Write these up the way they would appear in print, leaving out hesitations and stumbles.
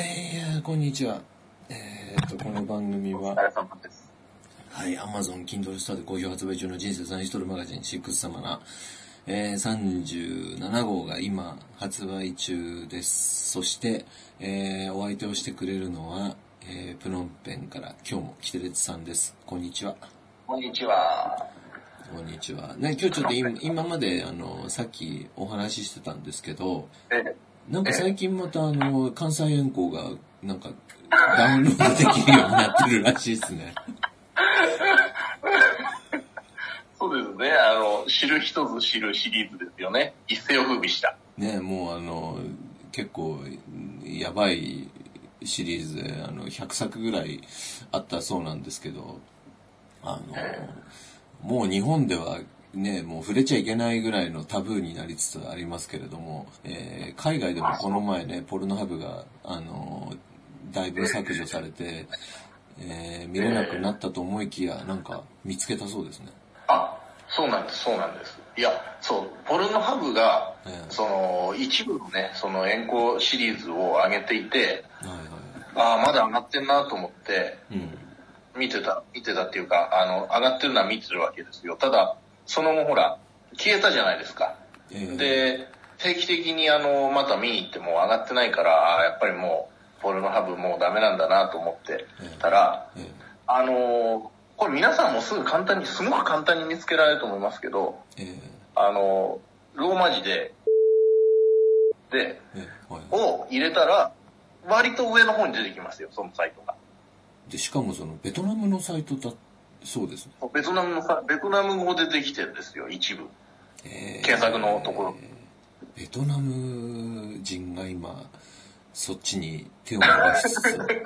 はい、こんにちは。この番組は、はい、Amazon Kindle Star で好評発売中の人生3ヒストリーマガジン6様な、37号が今発売中です。そして、お相手をしてくれるのは、プノンペンから今日もキテレツさんです。こんにちは。こんにちは。こんにちは。ね、今日ちょっと今までさっきお話ししてたんですけど、なんか最近また関西遠行がなんかダウンロードできるようになってるらしいですね。そうですね。知る人ぞ知るシリーズですよね。一世を風靡した。ね、もう結構やばいシリーズで100作ぐらいあったそうなんですけど、もう日本ではね、もう触れちゃいけないぐらいのタブーになりつつありますけれども、海外でもこの前ね、ポルノハブが、だいぶ削除されて、見れなくなったと思いきや、なんか見つけたそうですね。あ、そうなんです、そうなんです。いや、そう、ポルノハブが、一部のね、その遠行シリーズを上げていて、はいはい、ああ、まだ上がってんなと思って、見てたっていうか、上がってるのは見てるわけですよ。ただ、その後ほら、消えたじゃないですか。で、定期的にまた見に行っても上がってないから、やっぱりもう、ポルノハブもうダメなんだなと思ってたら、これ皆さんもすごく簡単に見つけられると思いますけど、ローマ字で、を入れたら、割と上の方に出てきますよ、そのサイトが。で、しかもその、ベトナムのサイトだそうですね。ベトナム語でできてるんですよ、一部。検索のところ。ベトナム人が今、そっちに手を伸ばしつつ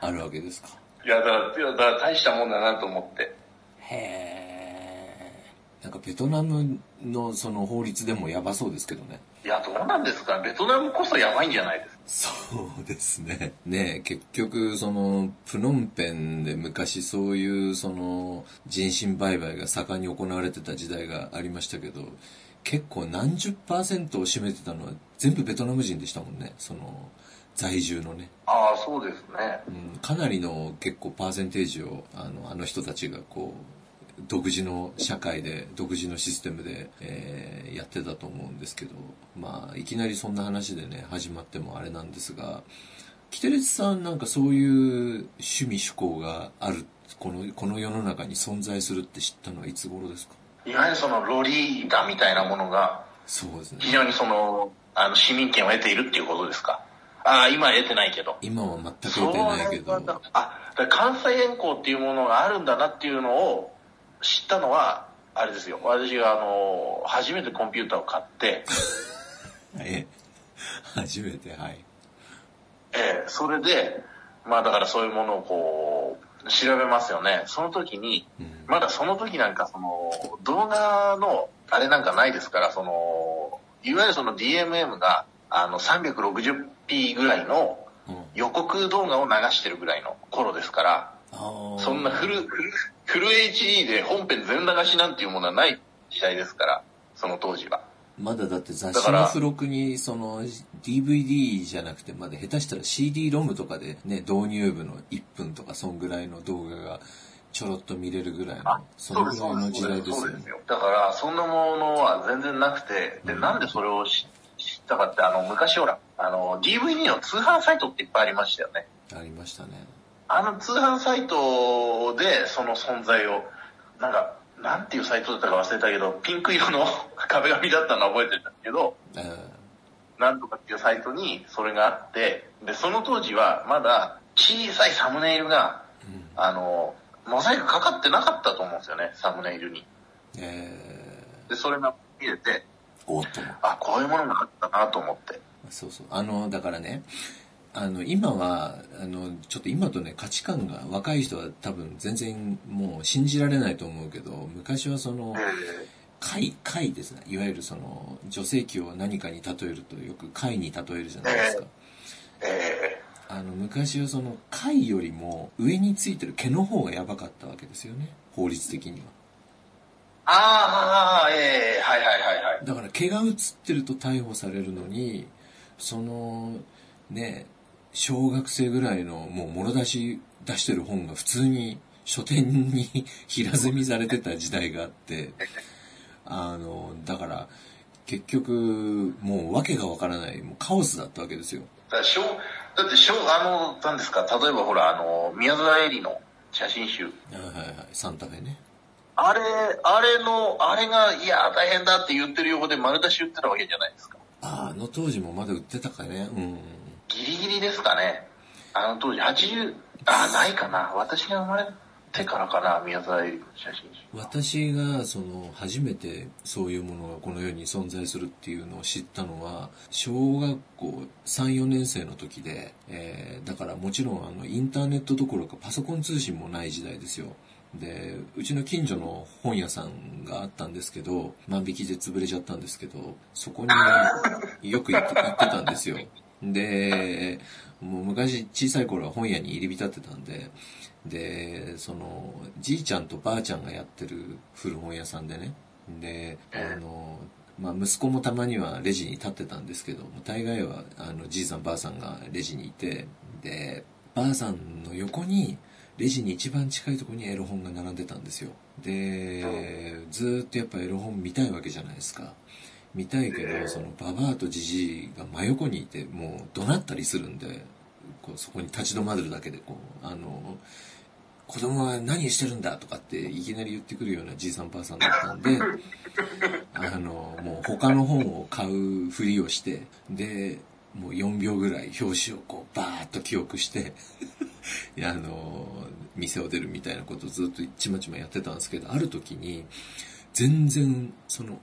あるわけですか。いや、だから大したもんだなと思って。へぇー。なんかベトナムのその法律でもやばそうですけどね。いや、どうなんですか。ベトナムこそやばいんじゃないですか。そうですね。ね、結局、プノンペンで昔そういう、人身売買が盛んに行われてた時代がありましたけど、結構何十%を占めてたのは全部ベトナム人でしたもんね、在住のね。ああ、そうですね。うん、かなりの結構パーセンテージを、あの人たちがこう、独自の社会で、独自のシステムで、やってたと思うんですけど、まあ、いきなりそんな話でね、始まってもあれなんですが、キテレツさんなんかそういう趣味趣向がある、この世の中に存在するって知ったのはいつ頃ですか？いわゆるロリータみたいなものが、そうですね。非常に市民権を得ているっていうことですか？ああ、今は得てないけど。今は全く得てないけど。あ、だから関西遠行っていうものがあるんだなっていうのを知ったのは、あれですよ。私が初めてコンピューターを買って。初めて、はい。それで、まあだからそういうものをこう、調べますよね。その時に、まだその時なんか動画の、あれなんかないですから、いわゆるDMM が、360p ぐらいの予告動画を流してるぐらいの頃ですから、そんなフル HD で本編全流しなんていうものはない時代ですから、その当時は。まだだって雑誌の付録にDVD じゃなくて、まだ下手したら CD-ROM とかでね、導入部の1分とかそんぐらいの動画がちょろっと見れるぐらいの、そのぐらいの時代ですよね。だからそんなものは全然なくて、で、なんでそれを知ったかって、昔ほらDVD の通販サイトっていっぱいありましたよね。ありましたね。通販サイトでその存在をなんていうサイトだったか忘れたけど、ピンク色の壁紙だったのは覚えてるんだけど、なんとかっていうサイトにそれがあって、でその当時はまだ小さいサムネイルが、モザイクかかってなかったと思うんですよね、サムネイルに。でそれが見れて、あ、こういうものがあったなと思って。そうそう。だからね、今は、ちょっと今とね、価値観が、若い人は多分全然もう信じられないと思うけど、昔は貝ですね。いわゆる女性器を何かに例えるとよく貝に例えるじゃないですか。昔は貝よりも上についてる毛の方がやばかったわけですよね、法律的には。はいはいはい。だから毛が映ってると逮捕されるのに、ね、小学生ぐらいのもうもろ出し出してる本が普通に書店に平積みされてた時代があって、だから結局もう訳がわからない、もうカオスだったわけですよ。だって何ですか、例えばほら宮沢絵里の写真集、サンタフェね、あれがいや大変だって言ってる横で丸出し売ってたわけじゃないですか。あの当時もまだ売ってたかね。うん。ギリギリですかね。あの当時80、ないかな。私が生まれてからかな、宮沢絵里の写真集。私が初めてそういうものがこの世に存在するっていうのを知ったのは小学校 3,4 年生の時で、だからもちろんインターネットどころかパソコン通信もない時代ですよ。でうちの近所の本屋さんがあったんですけど、万引きで潰れちゃったんですけど、そこによく行ってたんですよ。でもう昔小さい頃は本屋に入り浸ってたんで、じいちゃんとばあちゃんがやってる古本屋さんでね、で息子もたまにはレジに立ってたんですけど、大概はじいさんばあさんがレジにいて、でばあさんの横にレジに一番近いところにエロ本が並んでたんですよ。で、ずっとやっぱエロ本見たいわけじゃないですか。見たいけど、ババアとジジイが真横にいて、もう怒鳴ったりするんで、こうそこに立ち止まるだけで、こう、子供は何してるんだとかっていきなり言ってくるようなじいさんばあさんだったんで、もう他の本を買うふりをして、で、もう4秒ぐらい表紙をこうバーッと記憶して店を出るみたいなことをずっとちまちまやってたんですけど、ある時に全然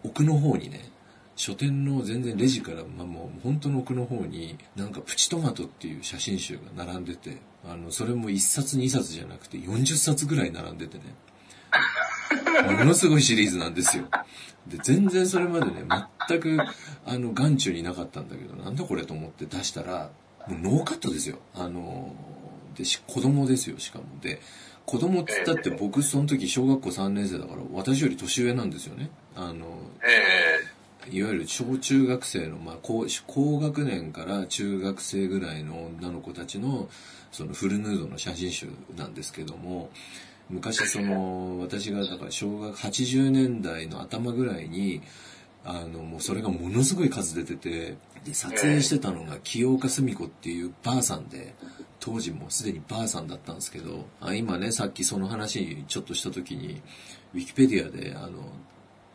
奥の方にね、書店の全然レジから、もう本当の奥の方になんかプチトマトっていう写真集が並んでて、それも1冊2冊じゃなくて40冊ぐらい並んでてね、ものすごいシリーズなんですよ。で全然それまでね全く眼中になかったんだけど、なんだこれと思って出したらもうノーカットですよ。で子供ですよ、しかも。で子供って言ったって僕その時小学校3年生だから私より年上なんですよね。いわゆる小中学生の、高学年から中学生ぐらいの女の子たちのフルヌードの写真集なんですけども、昔私がだから小学80年代の頭ぐらいにもうそれがものすごい数出てて、で撮影してたのが清岡澄子っていうばあさんで、当時もうすでにばあさんだったんですけど、今ねさっきその話ちょっとした時にウィキペディアで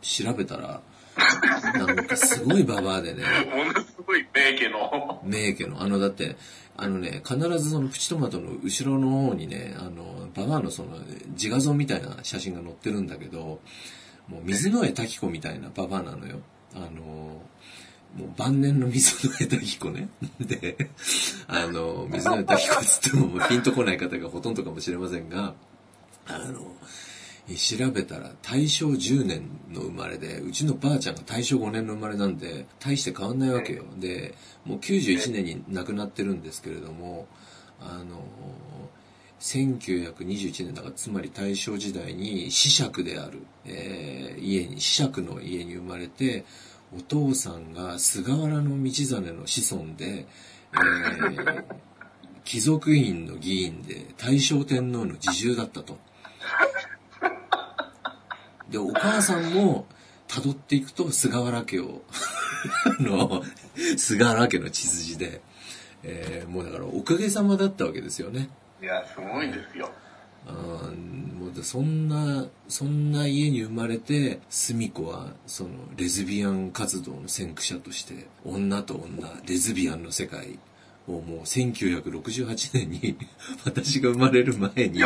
調べたらなんかすごいババアでね、ものすごい名家のだって必ずプチトマトの後ろの方にねババアの自画像みたいな写真が載ってるんだけど、もう水野江滝子みたいなババアなのよ。もう晩年の水野江滝子ね。で水野江滝子つってもピンとこない方がほとんどかもしれませんが、調べたら大正10年の生まれで、うちのばあちゃんが大正5年の生まれなんで大して変わんないわけよ。でもう91年に亡くなってるんですけれども、1921年だから、つまり大正時代に子爵である、子爵の家に生まれて、お父さんが菅原道真の子孫で、貴族院の議員で大正天皇の侍従だったと。でお母さんも辿っていくと菅原家を菅原家の血筋で、もうだからおかげさまだったわけですよね。いやすごいですよ。もうそんな家に生まれて、澄子はレズビアン活動の先駆者として女と女レズビアンの世界をもう1968年に私が生まれる前に、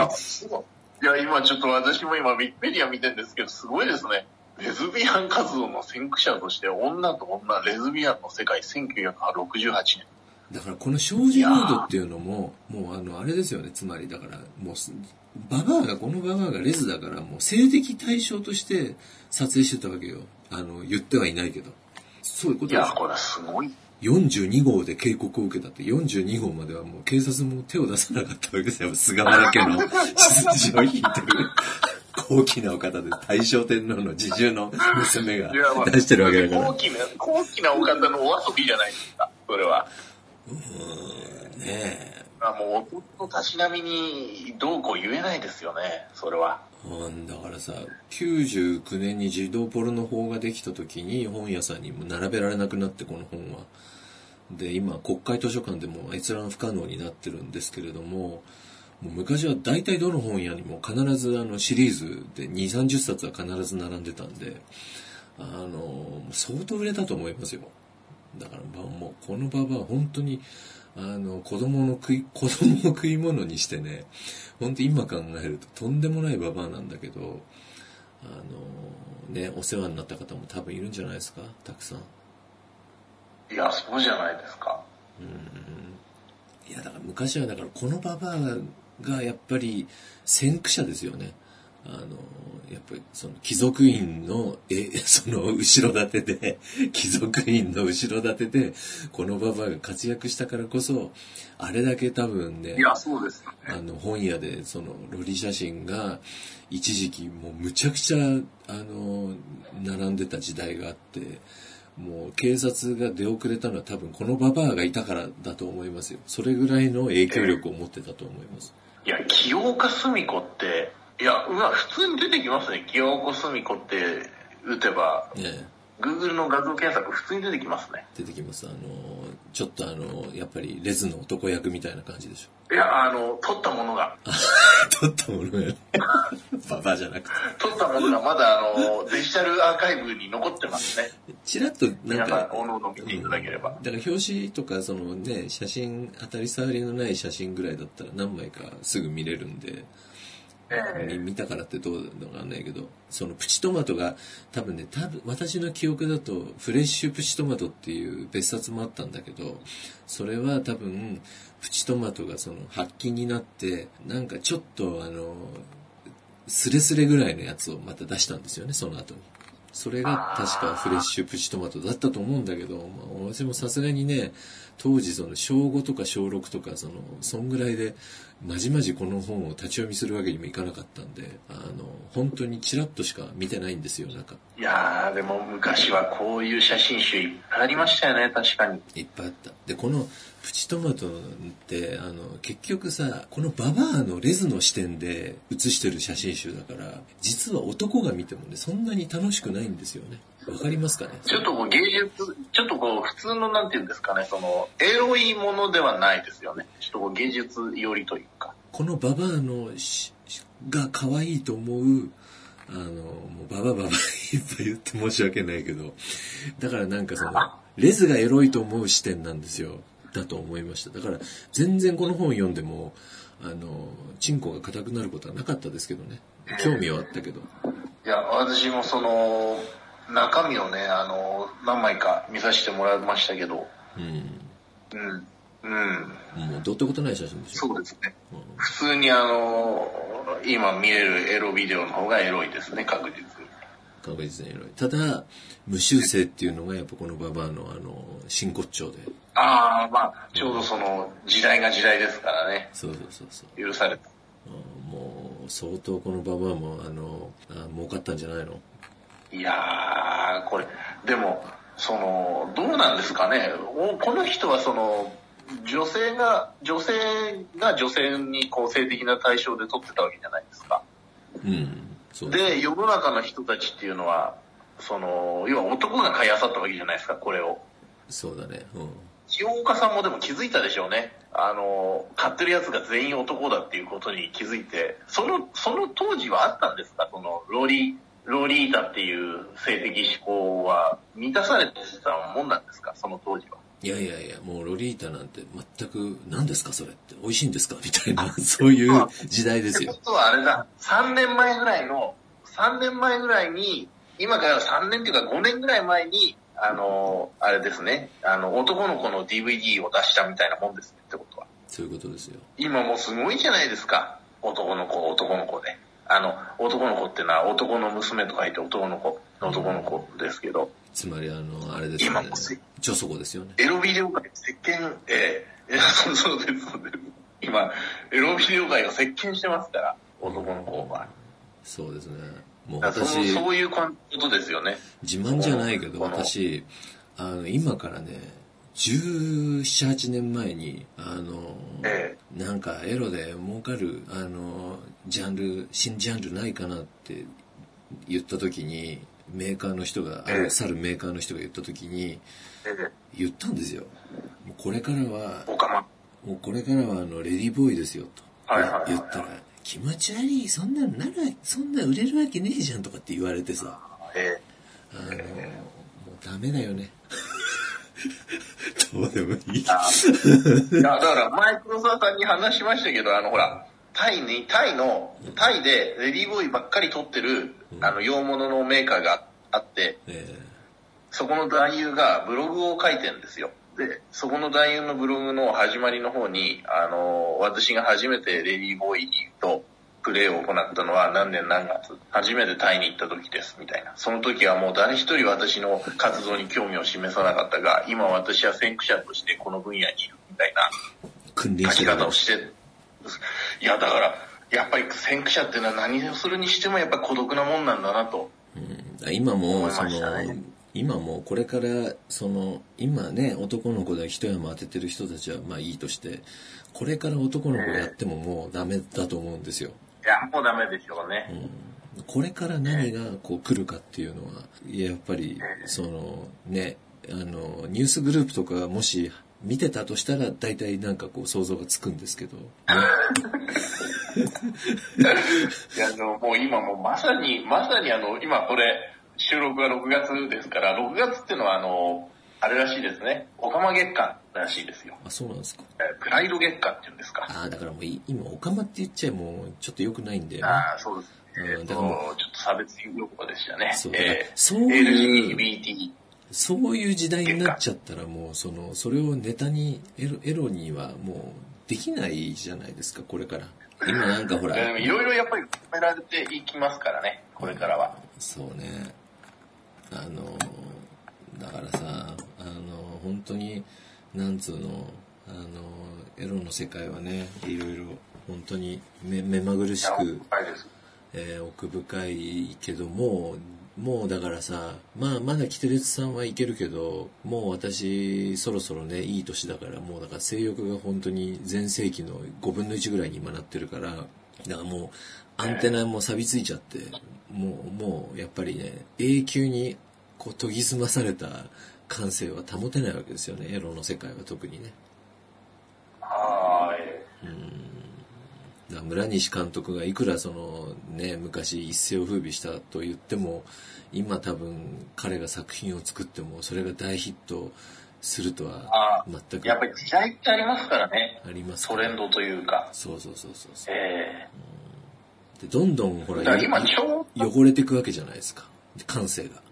いや今ちょっと私も今ウィキペディア見てるんですけど、すごいですね。レズビアン活動の先駆者として女と女レズビアンの世界1968年。だからこの少女ムードっていうのももうあれですよね。つまりだからもうババアがレズだからもう性的対象として撮影してたわけよ。言ってはいないけどそういうことです。いやこれすごい。42号で警告を受けたって、42号まではもう警察も手を出さなかったわけですよ。菅原家の血筋を引いてる高貴なお方で、大正天皇の侍従の娘が出してるわけだから、高貴なお方のお遊びじゃないですかそれは。ねもう弟のたしなみにどうこう言えないですよね、それは。だからさ、99年に児童ポルノ法ができた時に本屋さんにも並べられなくなって、この本はで今国会図書館でも閲覧不可能になってるんですけれども、もう昔は大体どの本屋にも必ずシリーズで 2,30 冊は必ず並んでたんで、相当売れたと思いますよ。だからもうこのババは本当に子供を食い物にしてね、本当今考えるととんでもないババアなんだけど、ね、お世話になった方も多分いるんじゃないですか、たくさん。いや、そうじゃないですか。いや、だから昔はだからこのババアがやっぱり先駆者ですよね。やっぱりその貴族院のその後ろ盾で貴族院の後ろ盾でこのババアが活躍したからこそ、あれだけ多分ね、いやそうですよね、本屋でそのロリ写真が一時期もうむちゃくちゃ並んでた時代があって、もう警察が出遅れたのは多分このババアがいたからだと思いますよ。それぐらいの影響力を持ってたと思います。いや、清岡澄子って普通に出てきますね。清岡澄子って打てば、ね、Google の画像検索普通に出てきますね。出てきます。ちょっとやっぱりレズの男役みたいな感じでしょ。いや、取ったものが取ったものがババじゃなくて取ったものがまだデジタルアーカイブに残ってますね。ちらっとなんかおのおの見ていただければ、だから表紙とかそのね、写真当たり障りのない写真ぐらいだったら何枚かすぐ見れるんで、見たからってどうのかわかんないけど、そのプチトマトが多分私の記憶だとフレッシュプチトマトっていう別冊もあったんだけど、それは多分プチトマトがその発禁になって、なんかちょっとスレスレぐらいのやつをまた出したんですよね、その後に。それが確かフレッシュプチトマトだったと思うんだけど、私もさすがにね、当時その小5とか小6とかそんぐらいでまじまじこの本を立ち読みするわけにもいかなかったんで、本当にチラッとしか見てないんですよ、なんか。いやー、でも昔はこういう写真集いっぱいありましたよね、確かに。いっぱいあった。で、このプチトマトって結局さ、このババアのレズの視点で写してる写真集だから、実は男が見てもね、そんなに楽しくないんですよね。わかりますかね。ちょっとこう芸術、ちょっとこう普通のなんていうんですかね、そのエロいものではないですよね。ちょっとこう芸術寄りというか。このババアが可愛いと思う、もうババいっぱい言って申し訳ないけど、だからなんかそのレズがエロいと思う視点なんですよ。だと思いました。だから全然この本読んでもチンコが硬くなることはなかったですけどね。興味はあったけど。いや、私もその中身をね、何枚か見させてもらいましたけど、もうどうってことない写真でしょ。そうですね、普通に今見れるエロビデオの方がエロいですね、確実にエロい。ただ無修正っていうのがやっぱこのババアの真骨頂で、ちょうどその時代が時代ですからね。そう許された。もう相当このババアも儲かったんじゃないの。いやー、これでもどうなんですかね。この人は女性が女性に性的な対象で取ってたわけじゃないですか。そうで、世の中の人たちっていうのは要は男が買い漁ったわけじゃないですか、これを。そうだね。清岡さんもでも気づいたでしょうね。買ってるやつが全員男だっていうことに気づいて、その当時はあったんですか、このロリータっていう性的指向は満たされてたもんなんですか、その当時は。いや、もうロリータなんて全く、何ですかそれって、美味しいんですかみたいな、そういう時代ですよ。ってことはあれだ、3年前ぐらいに、今から3年というか5年ぐらい前に、あれですね、男の子の DVD を出したみたいなもんですね、ってことは。そういうことですよ。今もうすごいじゃないですか、男の子で。男の子ってのは男の娘と書いて男の子ですけど。つまりあれですよね。女祖子ですよね。エロビデオ界席巻、そうです。今エロビデオ界が席巻してますから、男の子は。そうですね。もう私そういうことですよね。自慢じゃないけど、私今からね、17年前になんかエロで儲かるジャンル新ジャンルないかなって言った時にメーカーの人が去るメーカーの人が言った時に言ったんですよ。もうこれからはレディーボーイですよと言ったら気持ち悪いそんな売れるわけねえじゃんとかって言われてさ、もうダメだよね。どうでもいい。だから前黒沢さんに話しましたけど、ほらタイでレディーボーイばっかり撮ってる洋物のメーカーがあって、そこの男優がブログを書いてるんですよ。でそこの男優のブログの始まりの方に私が初めてレディーボーイとプレーを行ったのは何年何月初めてタイに行った時ですみたいな。その時はもう誰一人私の活動に興味を示さなかったが、今私は先駆者としてこの分野にいるみたいな書き方をして、いやだからやっぱり先駆者っていうのは何をするにしてもやっぱ孤独なもんなんだなと、今もその今もこれからその今ね男の子で一山当ててる人たちはまあいいとして、これから男の子やってももうダメだと思うんですよ。いやもうダメでしょうね、これから何がこう来るかっていうのはやっぱりそのねニュースグループとかもし見てたとしたら大体なんかこう想像がつくんですけど、いやもう今もうまさに今これ収録は6月ですから、6月っていうのはあれらしいですね、オカマ月間らしいですよ。あ、そうなんですか。プライド月間っていうんですか。あ、だからもう今オカマって言っちゃもうちょっと良くないんで。あ、そうです。だからもうちょっと差別用語でしたね。そういう時代になっちゃったらもうそれをネタにエロにはもうできないじゃないですか、これから。今なんかほらいろいろやっぱり決められていきますからね、これからは。そうね。だからさ本当になんつうのエロの世界はねいろいろ本当に目まぐるしく奥深いけどもうだからさ、まあまだキテレツさんはいけるけど、もう私そろそろねいい年だから、もうだから性欲が本当に全盛期の5分の1ぐらいに今なってるから、だからもうアンテナも錆びついちゃって、もうやっぱりね永久にこう研ぎ澄まされた感性は保てないわけですよね、エロの世界は特にね。村西監督がいくらそのね昔一世を風靡したと言っても、今多分彼が作品を作ってもそれが大ヒットするとは全く。やっぱり時代ってありますからね。あります。トレンドというか。そう。でどんどんほら汚れていくわけじゃないですか、感性が。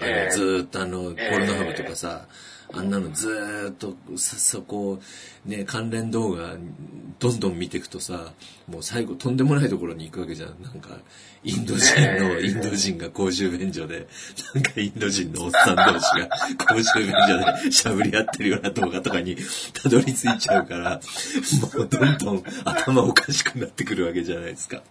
ずーっとポルノハブとかさ、あんなのずーっとそこね関連動画どんどん見ていくとさ、もう最後とんでもないところに行くわけじゃん。なんかインド人が公衆便所でなんかインド人のおっさん同士が公衆便所でしゃぶり合ってるような動画とかにたどり着いちゃうから、もうどんどん頭おかしくなってくるわけじゃないですか。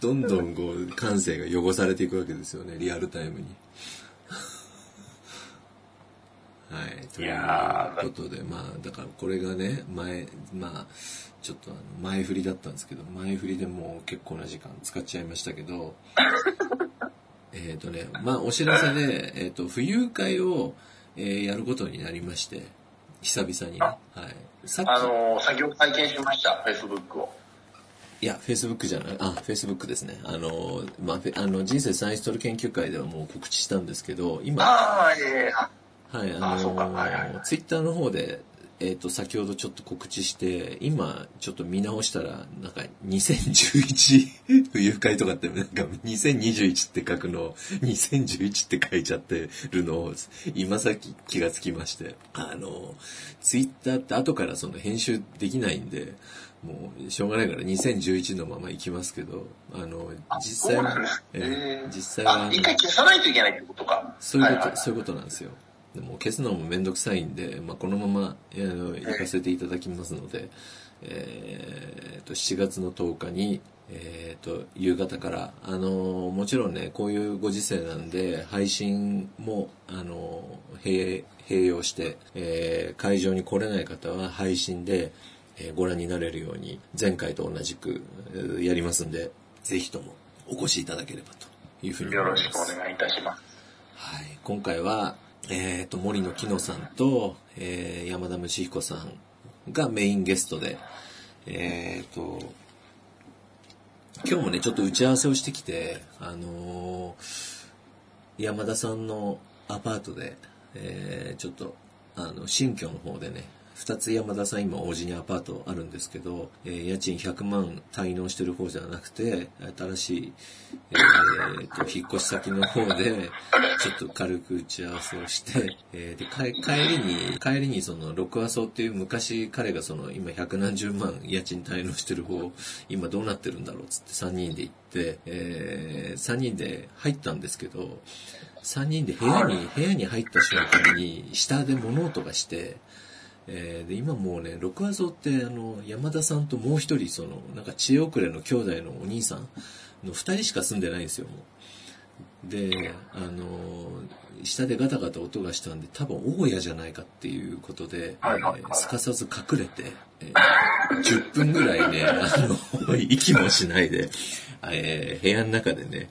どんどんこう感性が汚されていくわけですよね、リアルタイムに。はい、ということで、まあだからこれがねまあちょっと前振りだったんですけど、前振りでもう結構な時間使っちゃいましたけど、まあお知らせで浮遊会をやることになりまして、久々にね、はい、先ほど拝見しましたFacebookを。いや、Facebook じゃない。Facebook ですね。人生サインストール研究会ではもう告知したんですけど、今、はい、Twitter の方で、先ほどちょっと告知して、今、ちょっと見直したら、なんか、2011 浮遊会とかって、なんか、2021って書くのを、2011って書いちゃってるのを、今さっき気がつきまして、Twitter って後からその編集できないんで、もうしょうがないから2011のまま行きますけど、実際は一回消さないといけないってことか。そういうことなんですよ。でも消すのもめんどくさいんで、まあ、このまま行かせていただきますので、7月の10日に、夕方から、もちろんね、こういうご時世なんで、配信も、併用して、会場に来れない方は配信で、ご覧になれるように、前回と同じく、やりますんで、ぜひともお越しいただければというふうに思います。よろしくお願いいたします。はい、今回は、森野紀乃さんと、山田虫彦さんがメインゲストで、今日もね、ちょっと打ち合わせをしてきて、山田さんのアパートで、ちょっと、新居の方でね、2つ山田さん今王子にアパートあるんですけど、家賃100万滞納してる方じゃなくて、新しい、引っ越し先の方で、ちょっと軽く打ち合わせをして、で帰りにその六和荘っていう昔彼がその今百何十万家賃滞納してる方、今どうなってるんだろうっつって3人で行って、3人で入ったんですけど、3人で部屋に入った瞬間に下で物音がして、で今もうね、六和荘って山田さんともう一人そのなんか知恵遅れの兄弟のお兄さんの2人しか住んでないんですよ。で下でガタガタ音がしたんで、多分大家じゃないかっていうことで、すかさず隠れて、10分ぐらいね、息もしないで、部屋の中でね、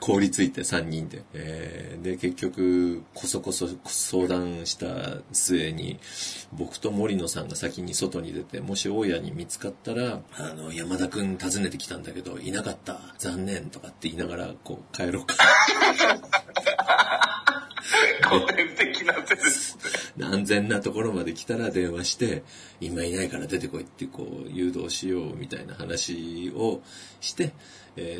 凍りついて3人で、で結局こそ相談した末に、僕と森野さんが先に外に出て、もし大家に見つかったら山田くん訪ねてきたんだけどいなかった、残念とかって言いながらこう帰ろうか古典的な手ですね。安全なところまで来たら電話して、今いないから出てこいってこう誘導しようみたいな話をして、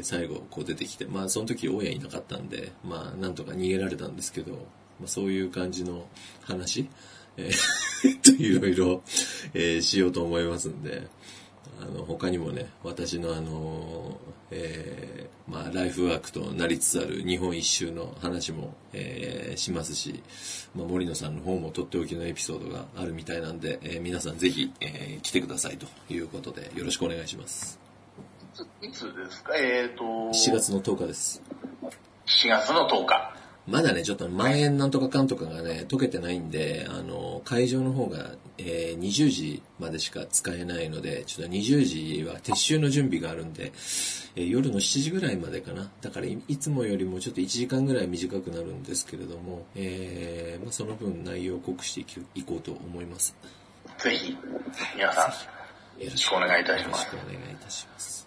最後こう出てきて、まあその時大家いなかったんで、まあなんとか逃げられたんですけど、まあ、そういう感じの話、いろいろ、しようと思いますんで、他にもね、私のまあ、ライフワークとなりつつある日本一周の話も、しますし、まあ、森野さんの方もとっておきのエピソードがあるみたいなんで、皆さんぜひ、来てくださいということでよろしくお願いします。いつですか？7月の10日です。7月の10日。まだね、ちょっとまん延なんとかかんとかがね、解けてないんで、会場の方が、20時までしか使えないので、ちょっと20時は撤収の準備があるんで、夜の7時ぐらいまでかな。だからいつもよりもちょっと1時間ぐらい短くなるんですけれども、まあ、その分内容を濃くしていこうと思います。ぜひ、皆さん、よろしくお願いいたします。よろしくお願いいたします。